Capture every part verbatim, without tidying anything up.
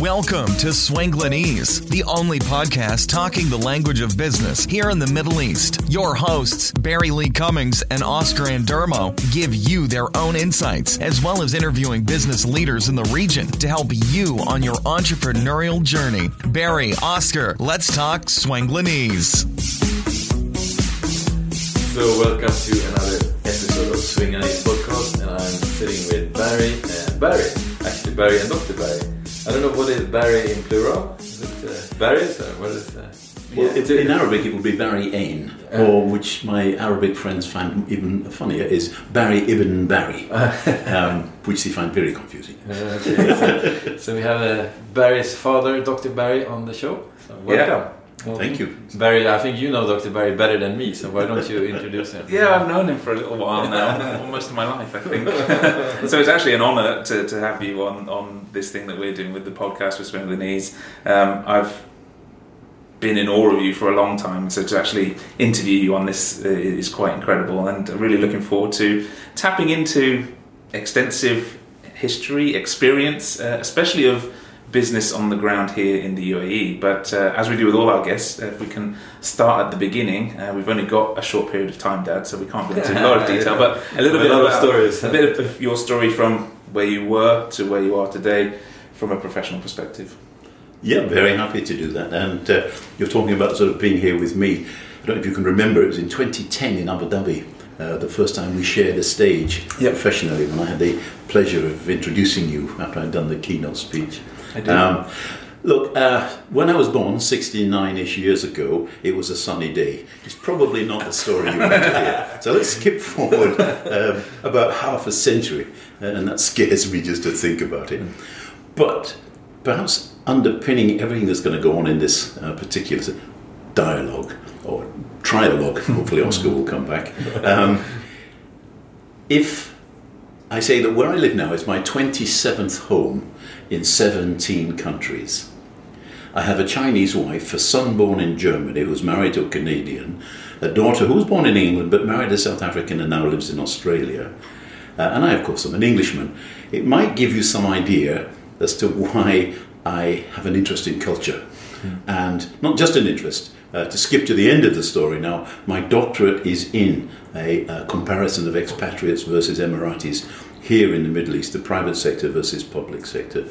Welcome to Swenglinese, the only podcast talking the language of business here in the Middle East. Your hosts, Barry Lee Cummings and Oscar Endermo, give you their own insights, as well as interviewing business leaders in the region to help you on your entrepreneurial journey. Barry, Oscar, let's talk Swenglinese. So welcome to another episode of Swenglinese podcast, and I'm sitting with Barry and Barry, actually Barry and Doctor Barry. I don't know what is Barry in plural. Is it uh, Barry's or what is that? Well, yeah. it, in Arabic it would be Barry Ain, uh, or which my Arabic friends find even funnier is Barry Ibn Barry, um, which they find very confusing. Uh, okay. so, so we have uh, Barry's father, Doctor Barry, on the show. So welcome. Yeah. Well, thank you. Barry, I think you know Doctor Barry better than me, so why don't you introduce him? Yeah, I've known him for a little while now, almost my life, I think. So it's actually an honour to, to have you on, on this thing that we're doing with the podcast with Swenglinese. Um, I've been in awe of you for a long time, so to actually interview you on this is quite incredible, and really looking forward to tapping into extensive history, experience, uh, especially of business on the ground here in the U A E. But uh, as we do with all our guests, if we can start at the beginning, uh, we've only got a short period of time, Dad, so we can't go into a lot of detail, yeah. but a little a bit of stories, a bit of your story from where you were to where you are today from a professional perspective. Yeah, very happy to do that. And uh, you're talking about sort of being here with me. I don't know if you can remember, it was in twenty ten in Abu Dhabi. Uh, the first time we shared a stage yep. professionally, when I had the pleasure of introducing you after I'd done the keynote speech. I do. Um, look, uh, when I was born sixty-nine-ish years ago, it was a sunny day. It's probably not the story you want to hear. So let's skip forward um, about half a century, and that scares me just to think about it. But perhaps underpinning everything that's going to go on in this uh, particular dialogue, or trialogue, hopefully Oscar will come back. Um, if I say that where I live now is my twenty-seventh home in seventeen countries. I have a Chinese wife, a son born in Germany who was married to a Canadian, a daughter who was born in England but married a South African and now lives in Australia. Uh, and I, of course, am an Englishman. It might give you some idea as to why I have an interest in culture. And not just an interest, uh, to skip to the end of the story now, my doctorate is in a, a comparison of expatriates versus Emiratis here in the Middle East, the private sector versus public sector.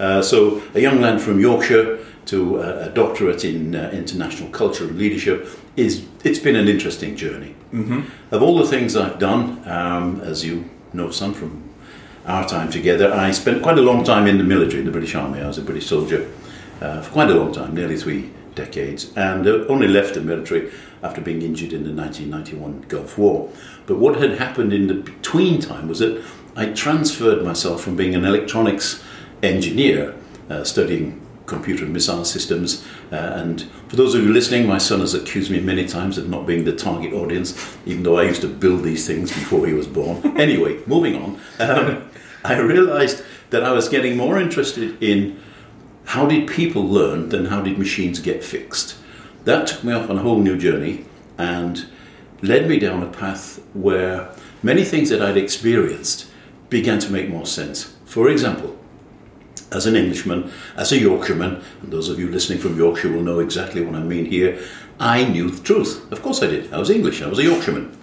Uh, so a young lad from Yorkshire to uh, a doctorate in uh, international culture and leadership, is it's been an interesting journey. Mm-hmm. Of all the things I've done, um, as you know some from our time together, I spent quite a long time in the military, in the British Army. I was a British soldier. Uh, for quite a long time, nearly three decades, and uh, only left the military after being injured in the nineteen ninety-one Gulf War. But what had happened in the between time was that I transferred myself from being an electronics engineer, uh, studying computer and missile systems, uh, and for those of you listening, my son has accused me many times of not being the target audience, even though I used to build these things before he was born. Anyway, moving on, um, I realised that I was getting more interested in how did people learn than how did machines get fixed. That took me off on a whole new journey and led me down a path where many things that I'd experienced began to make more sense. For example, as an Englishman, as a Yorkshireman, and those of you listening from Yorkshire will know exactly what I mean here, I knew the truth. Of course I did. I was English. I was a Yorkshireman.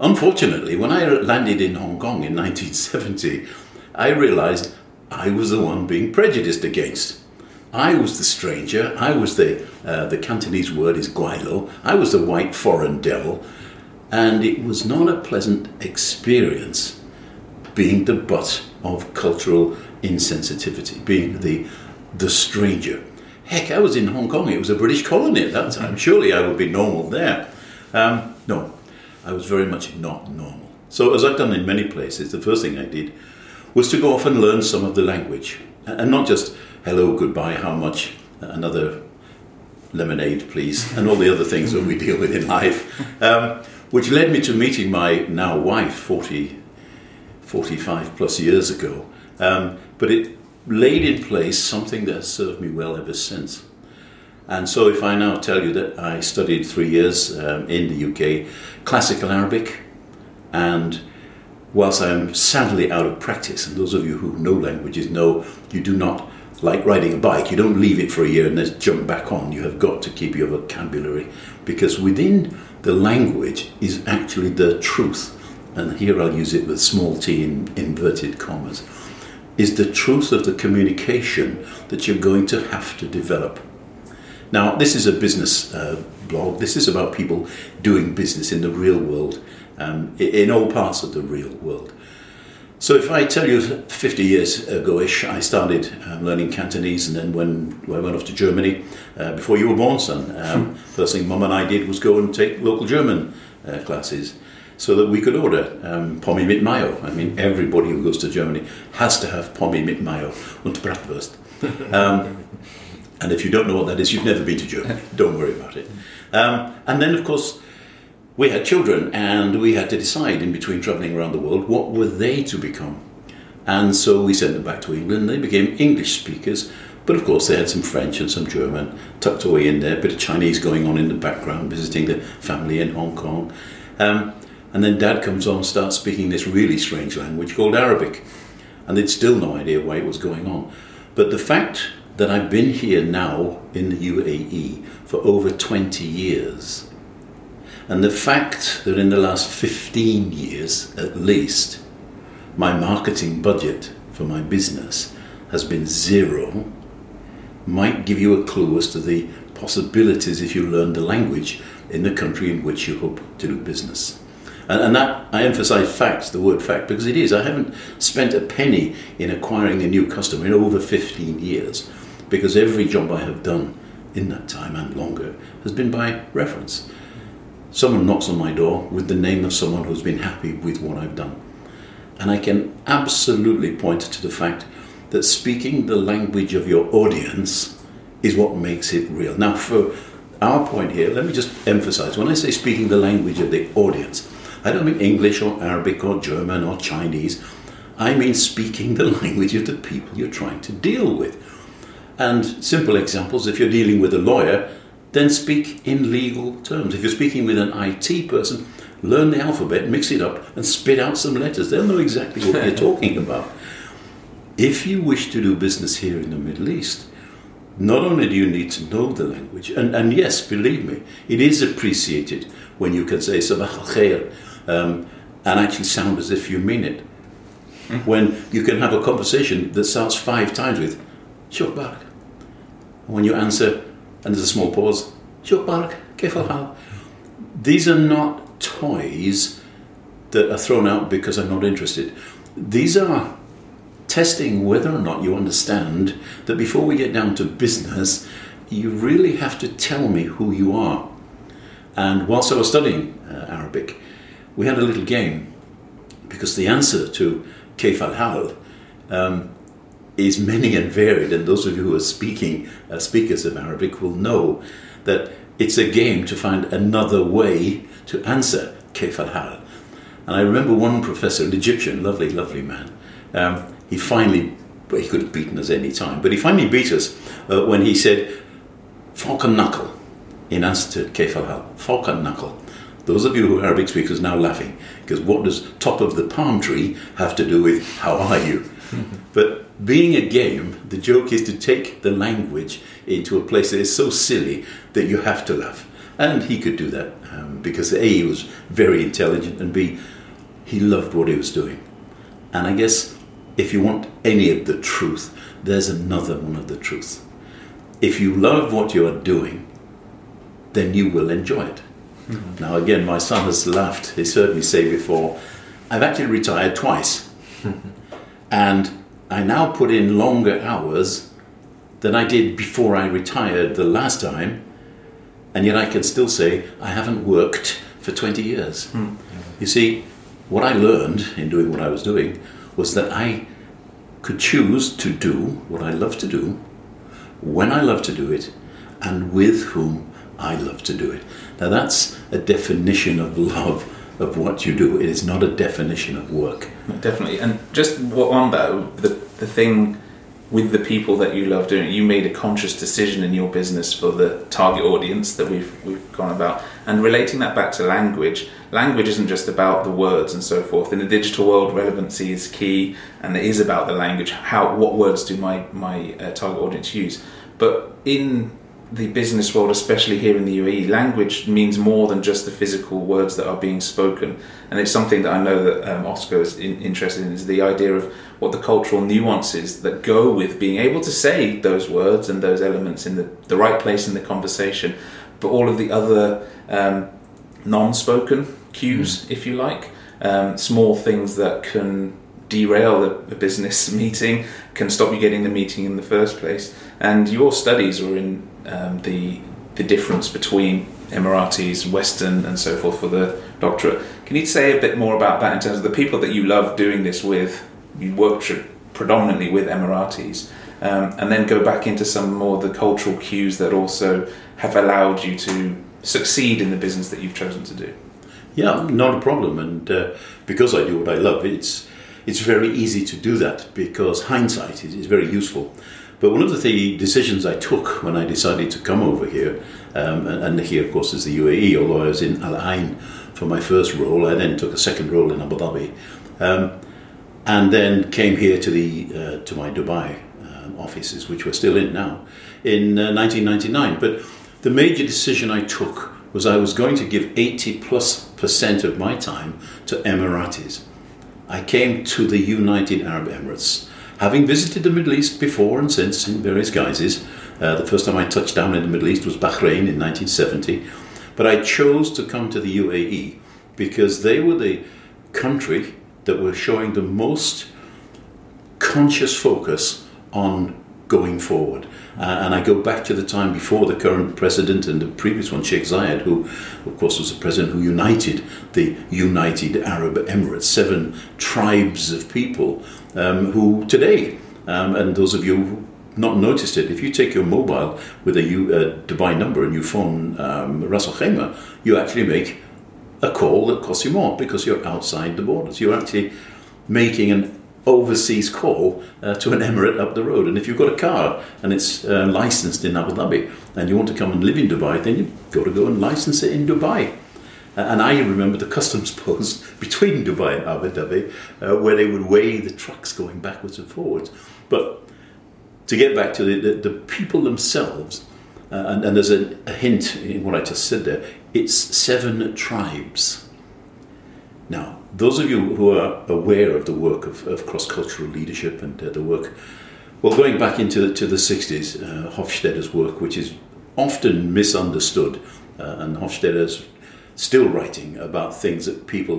Unfortunately, when I landed in Hong Kong in nineteen seventy, I realised I was the one being prejudiced against. I was the stranger. I was the, uh, the Cantonese word is guai lo. I was the white foreign devil. And it was not a pleasant experience being the butt of cultural insensitivity, being the, the stranger. Heck, I was in Hong Kong. It was a British colony at that time. Surely I would be normal there. Um, no, I was very much not normal. So as I've done in many places, the first thing I did was to go off and learn some of the language. And not just, hello, goodbye, how much, another lemonade, please, and all the other things that we deal with in life, um, which led me to meeting my now wife forty, forty-five plus years ago. Um, but it laid in place something that has served me well ever since. And so if I now tell you that I studied three years um, in the U K, classical Arabic, and whilst I'm sadly out of practice, and those of you who know languages know you do not like riding a bike, you don't leave it for a year and then jump back on. You have got to keep your vocabulary, because within the language is actually the truth. And here I'll use it with small t in inverted commas, is the truth of the communication that you're going to have to develop. Now, this is a business uh, blog. This is about people doing business in the real world, um, in all parts of the real world. So if I tell you fifty years ago-ish, I started um, learning Cantonese, and then when, when I went off to Germany, uh, before you were born, son, um, first thing Mum and I did was go and take local German uh, classes, so that we could order um, Pommes mit Mayo. I mean, everybody who goes to Germany has to have Pommes mit Mayo und Bratwurst. Um, and if you don't know what that is, you've never been to Germany. Don't worry about it. Um, and then, of course, we had children, and we had to decide in between travelling around the world, what were they to become? And so we sent them back to England. They became English speakers, but of course they had some French and some German tucked away in there, a bit of Chinese going on in the background, visiting the family in Hong Kong. Um, And then Dad comes on and starts speaking this really strange language called Arabic. And they'd still no idea why it was going on. But the fact that I've been here now in the U A E for over twenty years, and the fact that in the last fifteen years at least, my marketing budget for my business has been zero, might give you a clue as to the possibilities if you learn the language in the country in which you hope to do business. And that, I emphasize facts, the word fact, because it is. I haven't spent a penny in acquiring a new customer in over fifteen years, because every job I have done in that time and longer has been by reference. Someone knocks on my door with the name of someone who's been happy with what I've done. And I can absolutely point to the fact that speaking the language of your audience is what makes it real. Now, for our point here, let me just emphasize, when I say speaking the language of the audience, I don't mean English or Arabic or German or Chinese. I mean speaking the language of the people you're trying to deal with. And simple examples, if you're dealing with a lawyer, then speak in legal terms. If you're speaking with an I T person, learn the alphabet, mix it up, and spit out some letters. They'll know exactly what you're talking about. If you wish to do business here in the Middle East, not only do you need to know the language, and, and yes, believe me, it is appreciated when you can say Sabah al Khair, Um, and actually sound as if you mean it. Mm. When you can have a conversation that starts five times with "Shuk bark," and when you answer and there's a small pause, "Shuk bark, kif al hal." These are not toys that are thrown out because I'm not interested. These are testing whether or not you understand that before we get down to business, you really have to tell me who you are. And whilst I was studying uh, Arabic, we had a little game, because the answer to Kayf al-Hal um, is many and varied, and those of you who are speaking, uh, speakers of Arabic will know that it's a game to find another way to answer Kayf al-Hal. And I remember one professor, an Egyptian, lovely, lovely man, um, he finally, well, he could have beaten us any time, but he finally beat us uh, when he said, Falk al-Nakal, in answer to Kayf al-Hal, Falk al-Nakal. Those of you who are Arabic speakers are now laughing, because what does top of the palm tree have to do with how are you? But being a game, the joke is to take the language into a place that is so silly that you have to laugh. And he could do that um, because A, he was very intelligent, and B, he loved what he was doing. And I guess if you want any of the truth, there's another one of the truth. If you love what you are doing, then you will enjoy it. Now again, my son has laughed. He's heard me say before, I've actually retired twice. And I now put in longer hours than I did before I retired the last time. And yet I can still say I haven't worked for twenty years. Mm. You see, what I learned in doing what I was doing was that I could choose to do what I love to do, when I love to do it, and with whom I love to do it. Now that's a definition of love of what you do. It is not a definition of work. Definitely. And just on that, the, the thing with the people that you love doing. You made a conscious decision in your business for the target audience that we've we've gone about, and relating that back to language. Language isn't just about the words and so forth. In the digital world, relevancy is key, and it is about the language. How, what words do my my uh, target audience use? But in the business world, especially here in the U A E, language means more than just the physical words that are being spoken. And it's something that I know that um, Oscar is in, interested in, is the idea of what the cultural nuances that go with being able to say those words and those elements in the, the right place in the conversation, but all of the other um, non-spoken cues, mm. if you like, um, small things that can derail the business meeting, can stop you getting the meeting in the first place. And your studies were in um, the the difference between Emiratis, Western and so forth for the doctorate. Can you say a bit more about that in terms of the people that you love doing this with? You worked predominantly with Emiratis, um, and then go back into some more of the cultural cues that also have allowed you to succeed in the business that you've chosen to do. Yeah, not a problem. And uh, because I do what I love, it's It's very easy to do that, because hindsight is, is very useful. But one of the th- decisions I took when I decided to come over here, um, and, and here of course is the U A E, although I was in Al Ain for my first role, I then took a second role in Abu Dhabi, um, and then came here to the uh, to my Dubai um, offices, which we're still in now, in uh, nineteen ninety-nine. But the major decision I took was I was going to give eighty plus percent of my time to Emiratis. I came to the United Arab Emirates, having visited the Middle East before and since in various guises. Uh, the first time I touched down in the Middle East was Bahrain in nineteen seventy. But I chose to come to the U A E because they were the country that were showing the most conscious focus on going forward. Uh, and I go back to the time before the current president and the previous one, Sheikh Zayed, who of course was the president who united the United Arab Emirates, seven tribes of people um, who today, um, and those of you who not noticed it, if you take your mobile with a U, uh, Dubai number and you phone um, Ras Al Khaimah, you actually make a call that costs you more because you're outside the borders. You're actually making an overseas call uh, to an emirate up the road. And if you've got a car and it's uh, licensed in Abu Dhabi and you want to come and live in Dubai, then you've got to go and license it in Dubai. Uh, and I remember the customs post between Dubai and Abu Dhabi uh, where they would weigh the trucks going backwards and forwards. But to get back to the, the, the people themselves, uh, and, and there's a, a hint in what I just said there, it's seven tribes. Now, those of you who are aware of the work of, of cross-cultural leadership and uh, the work, well, going back into the, to the sixties, uh, Hofstede's work, which is often misunderstood, uh, and Hofstede's still writing about things that people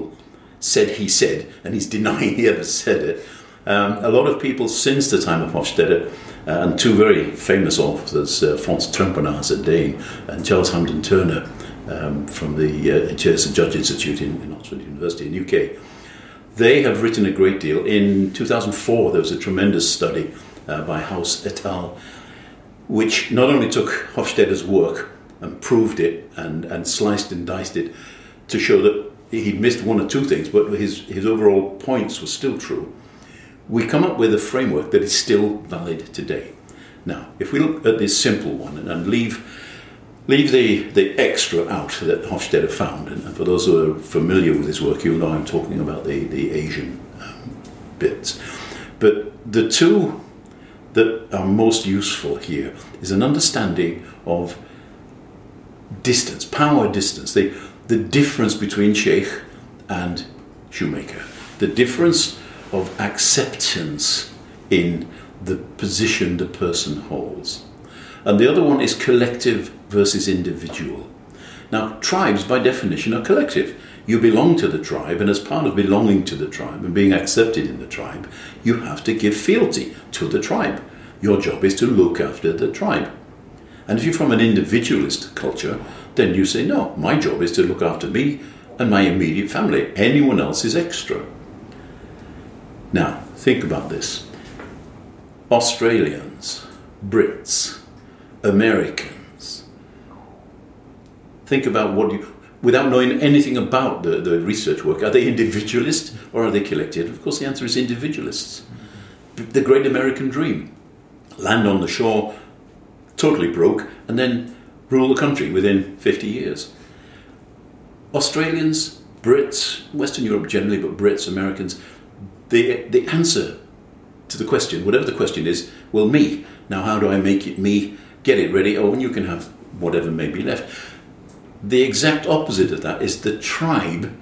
said he said, and he's denying he ever said it. Um, a lot of people since the time of Hofstede, uh, and two very famous authors, uh, Frantz a Dane and Charles Hamden-Turner, Um, from the uh, Chairs and Judge Institute in, in Oxford University in U K. They have written a great deal. In two thousand four, there was a tremendous study uh, by Haus et al., which not only took Hofstede's work and proved it and, and sliced and diced it to show that he'd missed one or two things, but his, his overall points were still true. We come up with a framework that is still valid today. Now, if we look at this simple one and, and leave Leave the, the extra out that Hofstede found, and for those who are familiar with his work, you know I'm talking about the, the Asian um, bits. But the two that are most useful here is an understanding of distance, power distance, the, the difference between sheikh and shoemaker, the difference of acceptance in the position the person holds. And the other one is collective versus individual. Now, tribes by definition are collective. You belong to the tribe, and as part of belonging to the tribe and being accepted in the tribe, you have to give fealty to the tribe. Your job is to look after the tribe. And if you're from an individualist culture, then you say, no, my job is to look after me and my immediate family. Anyone else is extra. Now, think about this. Australians, Brits, Americans. Think about what you, without knowing anything about the, the research work, are they individualist or are they collective? Of course the answer is individualists. The great American dream. land on the shore, totally broke, and then rule the country within fifty years. Australians, Brits, Western Europe generally, but Brits, Americans, the, the answer to the question, whatever the question is, well, me. Now, how do I make it me? Get it ready, oh, and you can have whatever may be left. The exact opposite of that is the tribe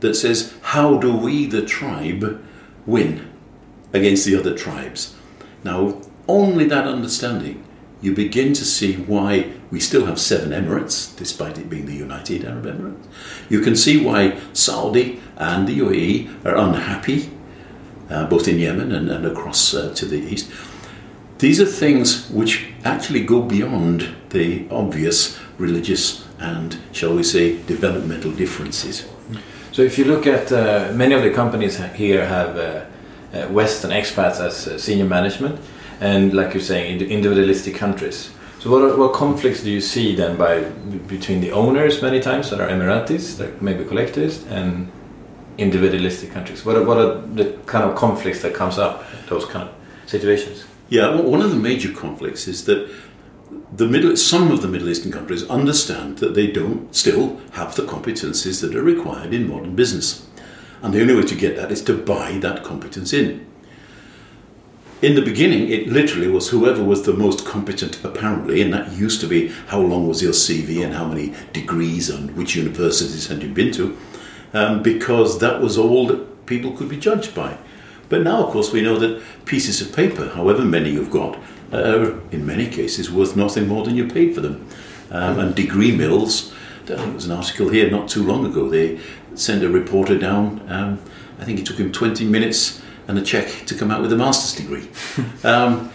that says, how do we, the tribe, win against the other tribes? Now, only that understanding, you begin to see why we still have seven Emirates, despite it being the United Arab Emirates. You can see why Saudi and the U A E are unhappy, uh, both in Yemen and, and across uh, to the east. These are things which actually go beyond the obvious religious and, shall we say, developmental differences. So if you look at uh, many of the companies here have uh, uh, Western expats as uh, senior management, and like you're saying, individualistic countries. So what, are, what conflicts do you see then by between the owners many times that are Emiratis, like maybe collectivists, and individualistic countries? What are, what are the kind of conflicts that comes up in those kind of situations? Yeah, well, one of the major conflicts is that the Middle, some of the Middle Eastern countries understand that they don't still have the competencies that are required in modern business. And the only way to get that is to buy that competence in. In the beginning, it literally was whoever was the most competent, apparently, and that used to be how long was your C V and how many degrees and which universities had you been to, um, because that was all that people could be judged by. But now, of course, we know that pieces of paper, however many you've got, are in many cases worth nothing more than you paid for them. Um, and degree mills, there was an article here not too long ago, they sent a reporter down, um, I think it took him twenty minutes and a check to come out with a master's degree. um,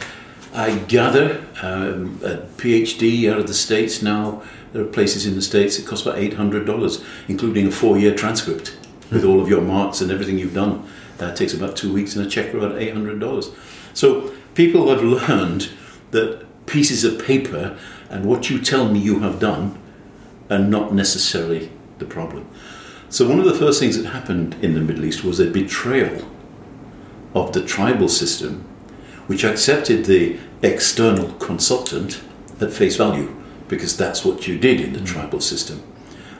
I gather um, a PhD out of the States now, there are places in the States, it costs about eight hundred dollars, including a four-year transcript with all of your marks and everything you've done. That takes about two weeks and a check for about eight hundred dollars. So people have learned that pieces of paper and what you tell me you have done are not necessarily the problem. So one of the first things that happened in the Middle East was a betrayal of the tribal system, which accepted the external consultant at face value, because that's what you did in the tribal system.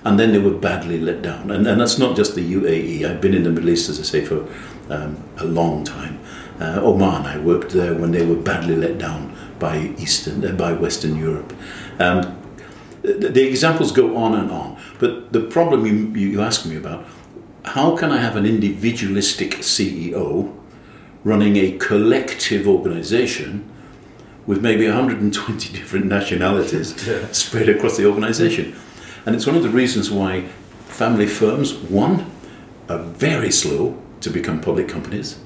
And then they were badly let down. And, and that's not just the U A E. I've been in the Middle East, as I say, for um, a long time. Uh, Oman, I worked there when they were badly let down by Eastern, uh, by Western Europe. Um, the, the examples go on and on. But the problem you, you asked me about, how can I have an individualistic C E O running a collective organization with maybe one hundred twenty different nationalities yeah. spread across the organization? And it's one of the reasons why family firms, one, are very slow to become public companies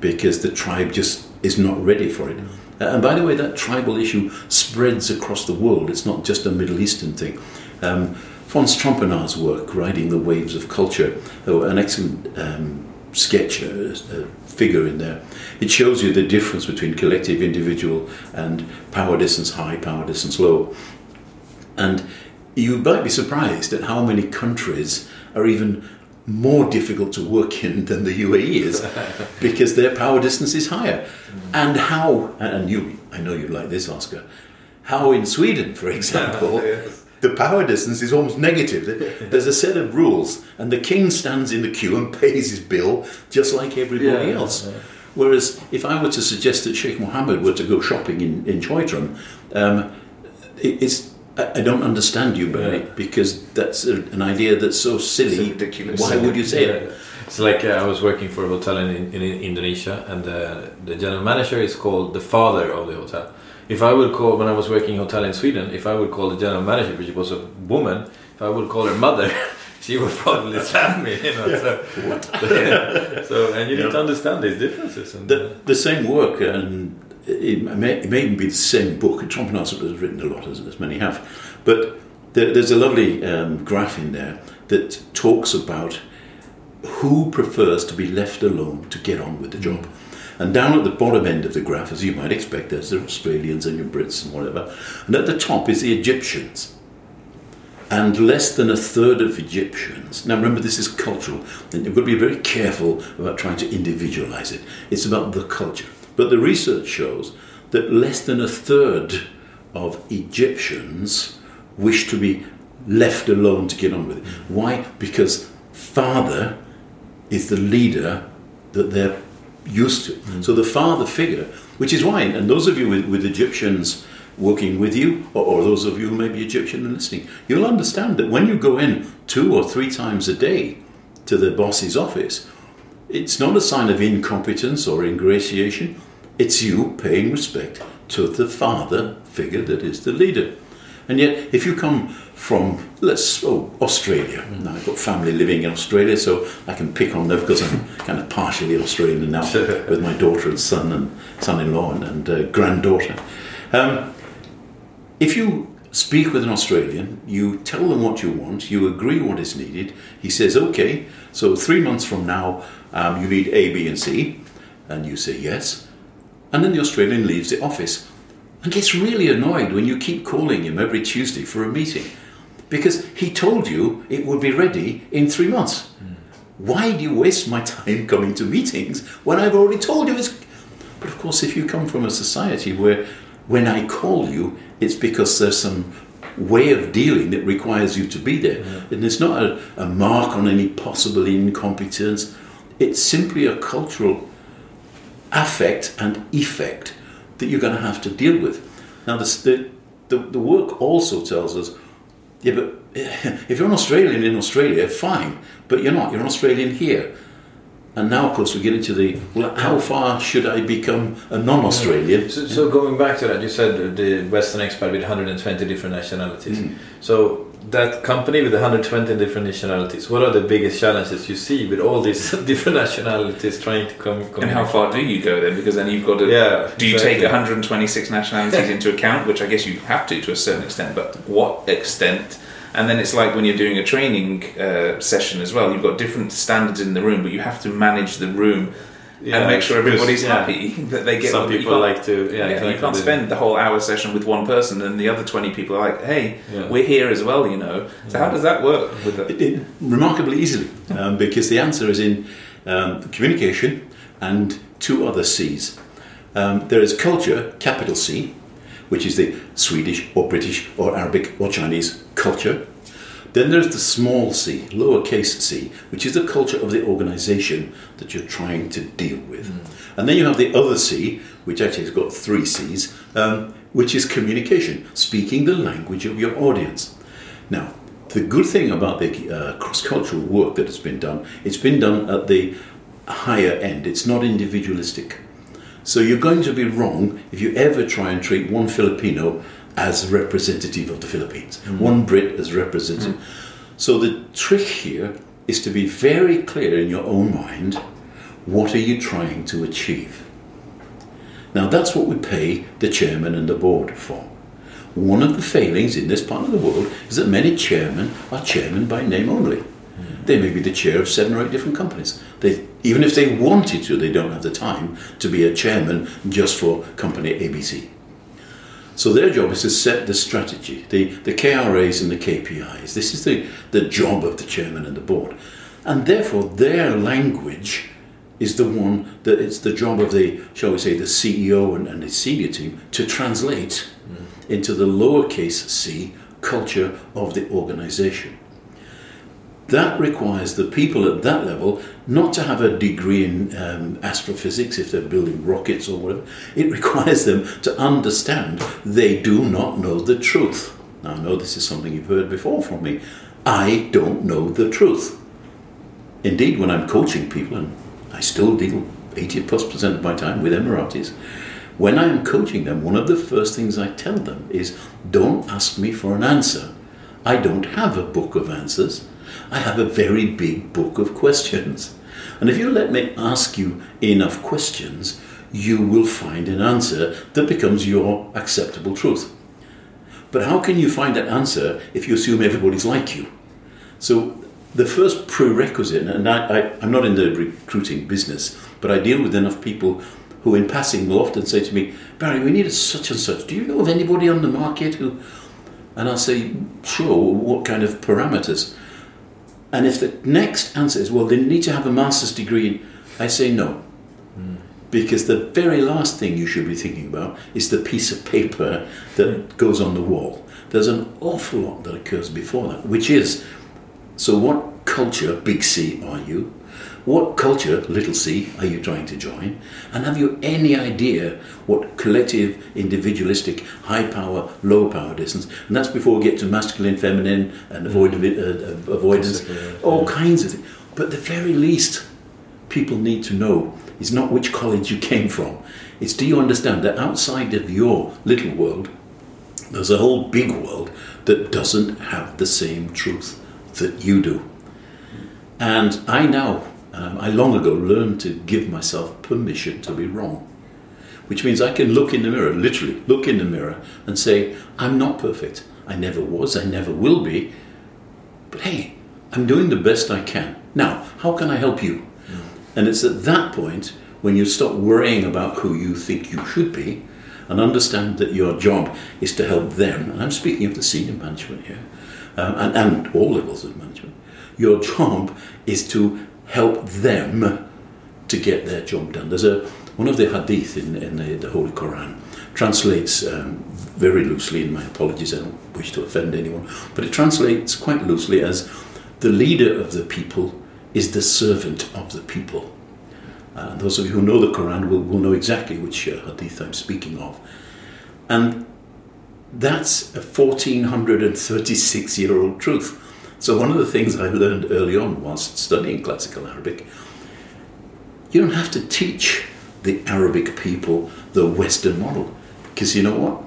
because the tribe just is not ready for it. And by the way, that tribal issue spreads across the world. It's not just a Middle Eastern thing. Um, Fons Trompenaar's work, Riding the Waves of Culture, oh, an excellent um, sketch, a, a figure in there. It shows you the difference between collective, individual, and power distance high, power distance low. And you might be surprised at how many countries are even more difficult to work in than the U A E is because their power distance is higher. And how, and you, I know you like this, Oscar, how in Sweden, for example, yes. the power distance is almost negative. There's a set of rules and the king stands in the queue and pays his bill just like everybody yeah, else. Yeah. Whereas if I were to suggest that Sheikh Mohammed were to go shopping in, in Choitram, um, it, it's... I don't understand you, Barry, yeah. because that's a, an idea that's so silly. Why would you say yeah. it? It's like uh, I was working for a hotel in, in, in Indonesia, and uh, the general manager is called the father of the hotel. If I would call, when I was working in a hotel in Sweden, if I would call the general manager, which was a woman, if I would call her mother, she would probably slap me. You know, yeah. so, yeah. so and you yeah. need to understand these differences. And, the, the same work and. It may, it may even be the same book. Trompenaar has written a lot, as, as many have. But there, there's a lovely um, graph in there that talks about who prefers to be left alone to get on with the job. And down at the bottom end of the graph, as you might expect, there's the Australians and your Brits and whatever. And at the top is the Egyptians. And less than a third of Egyptians. Now remember, this is cultural. And you've got to be very careful about trying to individualize it. It's about the culture. But the research shows that less than a third of Egyptians wish to be left alone to get on with it. Why? Because father is the leader that they're used to. Mm. So the father figure, which is why, and those of you with, with Egyptians working with you, or, or those of you who may be Egyptian and listening, you'll understand that when you go in two or three times a day to the boss's office, it's not a sign of incompetence or ingratiation, it's you paying respect to the father figure that is the leader. And yet, if you come from, let's oh, Australia, now I've got family living in Australia, so I can pick on them because I'm kind of partially Australian now with my daughter and son and son-in-law and, and uh, granddaughter. Um, if you speak with an Australian, you tell them what you want, you agree what is needed, he says, okay, so three months from now, um, you need A, B and C, and you say yes, and then the Australian leaves the office. And gets really annoyed when you keep calling him every Tuesday for a meeting because he told you it would be ready in three months. Mm. Why do you waste my time coming to meetings when I've already told you it's... But of course, if you come from a society where when I call you, it's because there's some way of dealing that requires you to be there. Mm. And it's not a, a mark on any possible incompetence. It's simply a cultural affect and effect that you're going to have to deal with. Now, the, the, the work also tells us, yeah, but if you're an Australian in Australia, fine, but you're not. You're an Australian here. And now, of course, we get into the, well, how far should I become a non-Australian? So, so going back to that, you said the Western expat with one hundred twenty different nationalities. Mm. So that company with one hundred twenty different nationalities, what are the biggest challenges you see with all these different nationalities trying to come? And how far do you go then? Because then you've got to... Yeah, do you exactly. take one hundred twenty-six nationalities into account, which I guess you have to to a certain extent, but what extent... And then it's like when you're doing a training uh, session as well, you've got different standards in the room, but you have to manage the room yeah, and make sure everybody's yeah. happy that they get... Some people like to... Yeah, yeah exactly. You can't spend the whole hour session with one person and the other twenty people are like, hey, yeah. we're here as well, you know. So yeah. how does that work? With it, it, remarkably easily, um, because the answer is in um, communication and two other C's. Um, there is culture, capital C, which is the Swedish or British or Arabic or Chinese culture. Then there's the small c, lowercase c, which is the culture of the organisation that you're trying to deal with. Mm. And then you have the other C, which actually has got three C's, um, which is communication, speaking the language of your audience. Now, the good thing about the uh, cross-cultural work that has been done, it's been done at the higher end. It's not individualistic. So you're going to be wrong if you ever try and treat one Filipino as representative of the Philippines, mm. one Brit as representative. Mm. So the trick here is to be very clear in your own mind, what are you trying to achieve? Now that's what we pay the chairman and the board for. One of the failings in this part of the world is that many chairmen are chairmen by name only. They may be the chair of seven or eight different companies. They, even if they wanted to, they don't have the time to be a chairman just for company A B C. So their job is to set the strategy, the, the K R As and the K P Is. This is the, the job of the chairman and the board. And therefore, their language is the one that it's the job of the, shall we say, the C E O and, and his senior team to translate mm. into the lowercase c culture of the organisation. That requires the people at that level not to have a degree in um, astrophysics if they're building rockets or whatever. It requires them to understand they do not know the truth. Now, I know this is something you've heard before from me. I don't know the truth. Indeed, when I'm coaching people, and I still deal eighty plus percent of my time with Emiratis, when I am coaching them, one of the first things I tell them is, don't ask me for an answer. I don't have a book of answers. I have a very big book of questions. And if you let me ask you enough questions, you will find an answer that becomes your acceptable truth. But how can you find that answer if you assume everybody's like you? So the first prerequisite, and I, I, I'm not in the recruiting business, but I deal with enough people who in passing will often say to me, Barry, we need a such and such. Do you know of anybody on the market who... And I'll say, sure, what kind of parameters? And if the next answer is, well, they need to have a master's degree, I say no. Mm. because the very last thing you should be thinking about is the piece of paper that goes on the wall. There's an awful lot that occurs before that, which is, so what culture, big C, are you? What culture, little c, are you trying to join? And have you any idea what collective, individualistic, high power, low power distance? And that's before we get to masculine, feminine, and avoid, uh, avoidance, Classic, yeah. all yeah. kinds of things. But the very least people need to know is not which college you came from. It's, do you understand that outside of your little world, there's a whole big world that doesn't have the same truth that you do? And I now, um, I long ago learned to give myself permission to be wrong, which means I can look in the mirror, literally look in the mirror and say, I'm not perfect. I never was, I never will be, but hey, I'm doing the best I can. Now, how can I help you? Mm. And it's at that point when you stop worrying about who you think you should be and understand that your job is to help them. And I'm speaking of the senior management here, um, and, and all levels of management. Your job is to help them to get their job done. There's a one of the hadith in, in the, the Holy Quran translates um, very loosely, and my apologies, I don't wish to offend anyone, but it translates quite loosely as the leader of the people is the servant of the people. Uh, those of you who know the Quran will, will know exactly which uh, hadith I'm speaking of. And that's a fourteen thirty-six year old truth. So one of the things I learned early on whilst studying classical Arabic, you don't have to teach the Arabic people the Western model, because you know what?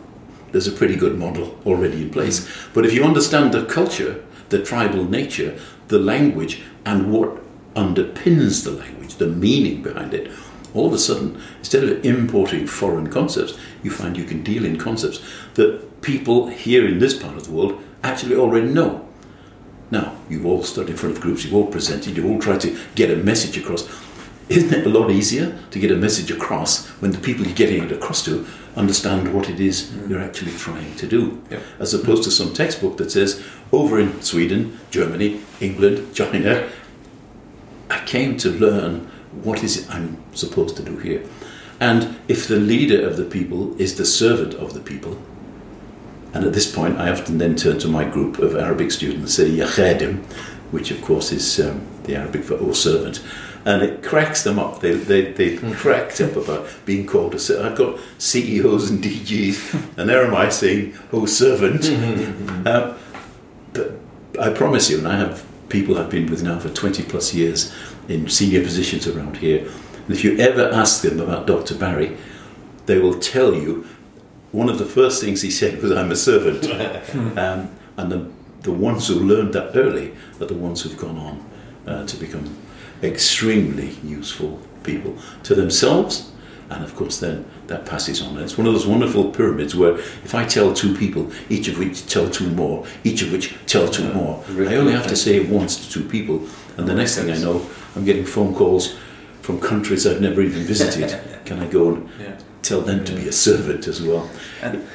There's a pretty good model already in place. But if you understand the culture, the tribal nature, the language, and what underpins the language, the meaning behind it, all of a sudden, instead of importing foreign concepts, you find you can deal in concepts that people here in this part of the world actually already know. Now, you've all stood in front of groups, you've all presented, you've all tried to get a message across. Isn't it a lot easier to get a message across when the people you're getting it across to understand what it is you're actually trying to do? Yeah. As opposed to some textbook that says, over in Sweden, Germany, England, China, I came to learn what is it I'm supposed to do here. And if the leader of the people is the servant of the people, and at this point, I often then turn to my group of Arabic students and say, Ya khadim, which of course is um, the Arabic for "oh servant," and it cracks them up. They they they cracked up about being called a servant. I've got C E Os and D Gs, and there am I saying "oh servant." uh, but I promise you, and I have people I've been with now for twenty plus years in senior positions around here. And if you ever ask them about Doctor Barry, they will tell you. One of the first things he said was, I'm a servant. um, and the, the ones who learned that early are the ones who've gone on uh, to become extremely useful people to themselves. And of course, then that passes on. And it's one of those wonderful pyramids where if I tell two people, each of which tell two more, each of which tell two yeah, more, really I only have to say it once to two people. And the next thing I know, I'm getting phone calls from countries I've never even visited. Can I go and... Yeah. Tell them to be a servant as well. And,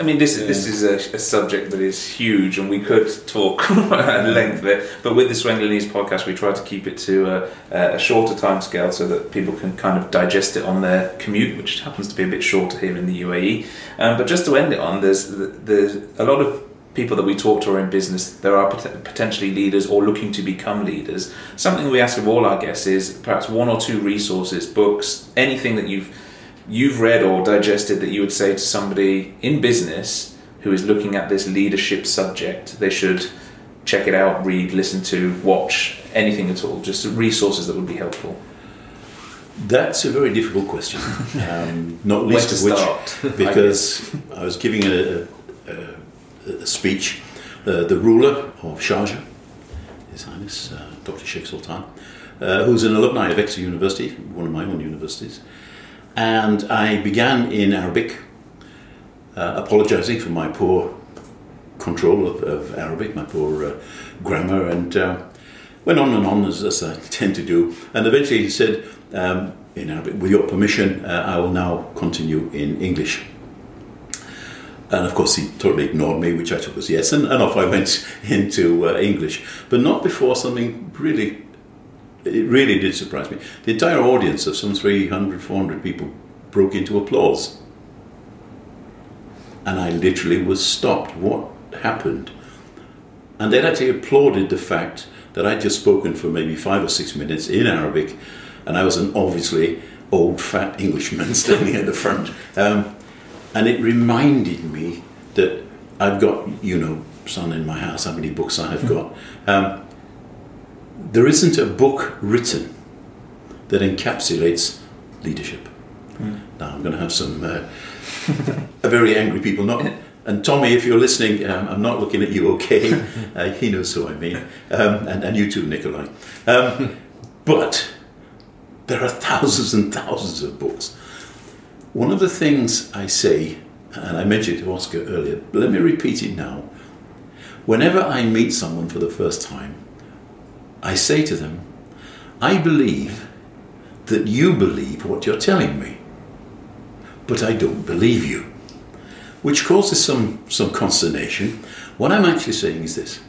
I mean, this, yeah. this is a, a subject that is huge, and we could talk at length there. But with the Swenglinese podcast, we try to keep it to a, a shorter time scale so that people can kind of digest it on their commute, which happens to be a bit shorter here in the U A E. Um, but just to end it on, there's, there's a lot of people that we talk to are in business. There are pot- potentially leaders or looking to become leaders. Something we ask of all our guests is perhaps one or two resources, books, anything that you've you've read or digested that you would say to somebody in business who is looking at this leadership subject, they should check it out, read, listen to, watch, anything at all, just resources that would be helpful? That's a very difficult question, um, not least of which, because I, I was giving a, a, a speech, uh, the ruler of Sharjah, His Highness, uh, Doctor Sheikh Sultan, uh, who's an alumni of Exeter University, one of my own universities. And I began in Arabic, uh, apologising for my poor control of, of Arabic, my poor uh, grammar, and uh, went on and on as, as I tend to do. And eventually he said, um, in Arabic, with your permission, uh, I will now continue in English. And of course he totally ignored me, which I took as yes, and, and off I went into uh, English. But not before something really it really did surprise me. The entire audience of some three hundred, four hundred people broke into applause. And I literally was stopped. What happened? And they'd actually applauded the fact that I'd just spoken for maybe five or six minutes in Arabic, and I was an obviously old fat Englishman standing at the front. Um, and it reminded me that I've got, you know, son in my house, how many books I have got. Um, there isn't a book written that encapsulates leadership. Mm. Now I'm going to have some uh, very angry people. Not, and Tommy, if you're listening, um, I'm not looking at you, okay? Uh, he knows who I mean. Um, and, and you too, Nikolai. Um, but there are thousands and thousands of books. One of the things I say, and I mentioned it to Oscar earlier, but let me repeat it now. Whenever I meet someone for the first time, I say to them, I believe that you believe what you're telling me, but I don't believe you, which causes some, some consternation. What I'm actually saying is this: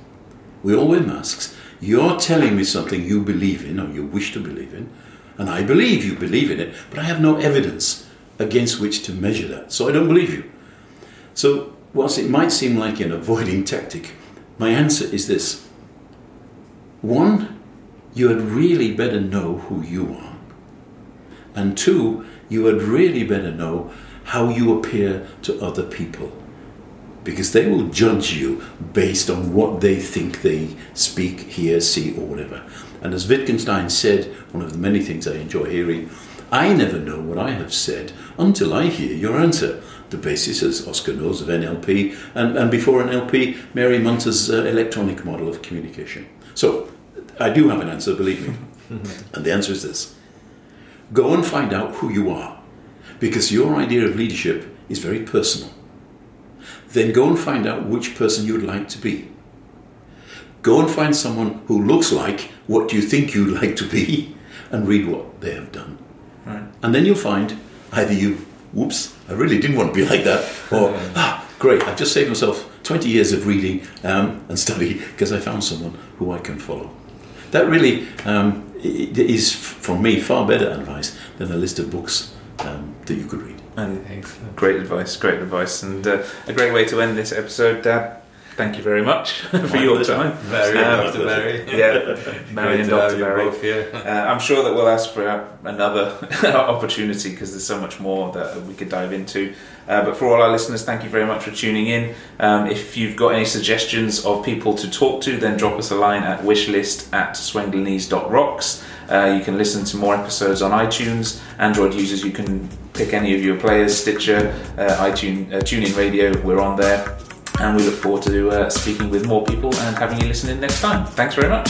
we all wear masks. You're telling me something you believe in or you wish to believe in, and I believe you believe in it, but I have no evidence against which to measure that, so I don't believe you. So whilst it might seem like an avoiding tactic, my answer is this. One, you had really better know who you are. And two, you had really better know how you appear to other people, because they will judge you based on what they think they speak, hear, see, or whatever. And as Wittgenstein said, one of the many things I enjoy hearing, I never know what I have said until I hear your answer. The basis, as Oscar knows, of N L P, and, and before N L P, Mary Munter's uh, electronic model of communication. So, I do have an answer, believe me. And the answer is this. Go and find out who you are, because your idea of leadership is very personal. Then go and find out which person you'd like to be. Go and find someone who looks like what you think you'd like to be, and read what they have done. Right. And then you'll find either you, whoops, I really didn't want to be like that, or, ah, great, I've just saved myself twenty years of reading um, and study because I found someone who I can follow. That really um, is, for me, far better advice than a list of books um, that you could read. And excellent. Great advice, great advice, and uh, a great way to end this episode, Dad. Thank you very much for your time. Barry and Doctor Barry. Yeah, Barry and Doctor Barry. Uh, I'm sure that we'll ask for another opportunity because there's so much more that we could dive into. Uh, but for all our listeners, thank you very much for tuning in. Um, if you've got any suggestions of people to talk to, then drop us a line at wishlist at swenglinese dot rocks. Uh, you can listen to more episodes on iTunes. Android users, you can pick any of your players, Stitcher, uh, iTunes, uh, TuneIn Radio, we're on there. And we look forward to uh, speaking with more people and having you listen in next time. Thanks very much.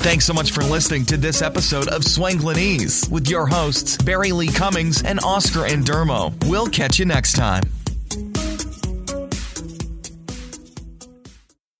Thanks so much for listening to this episode of Swenglinese with your hosts, Barry Lee Cummings and Oscar Endermo. We'll catch you next time.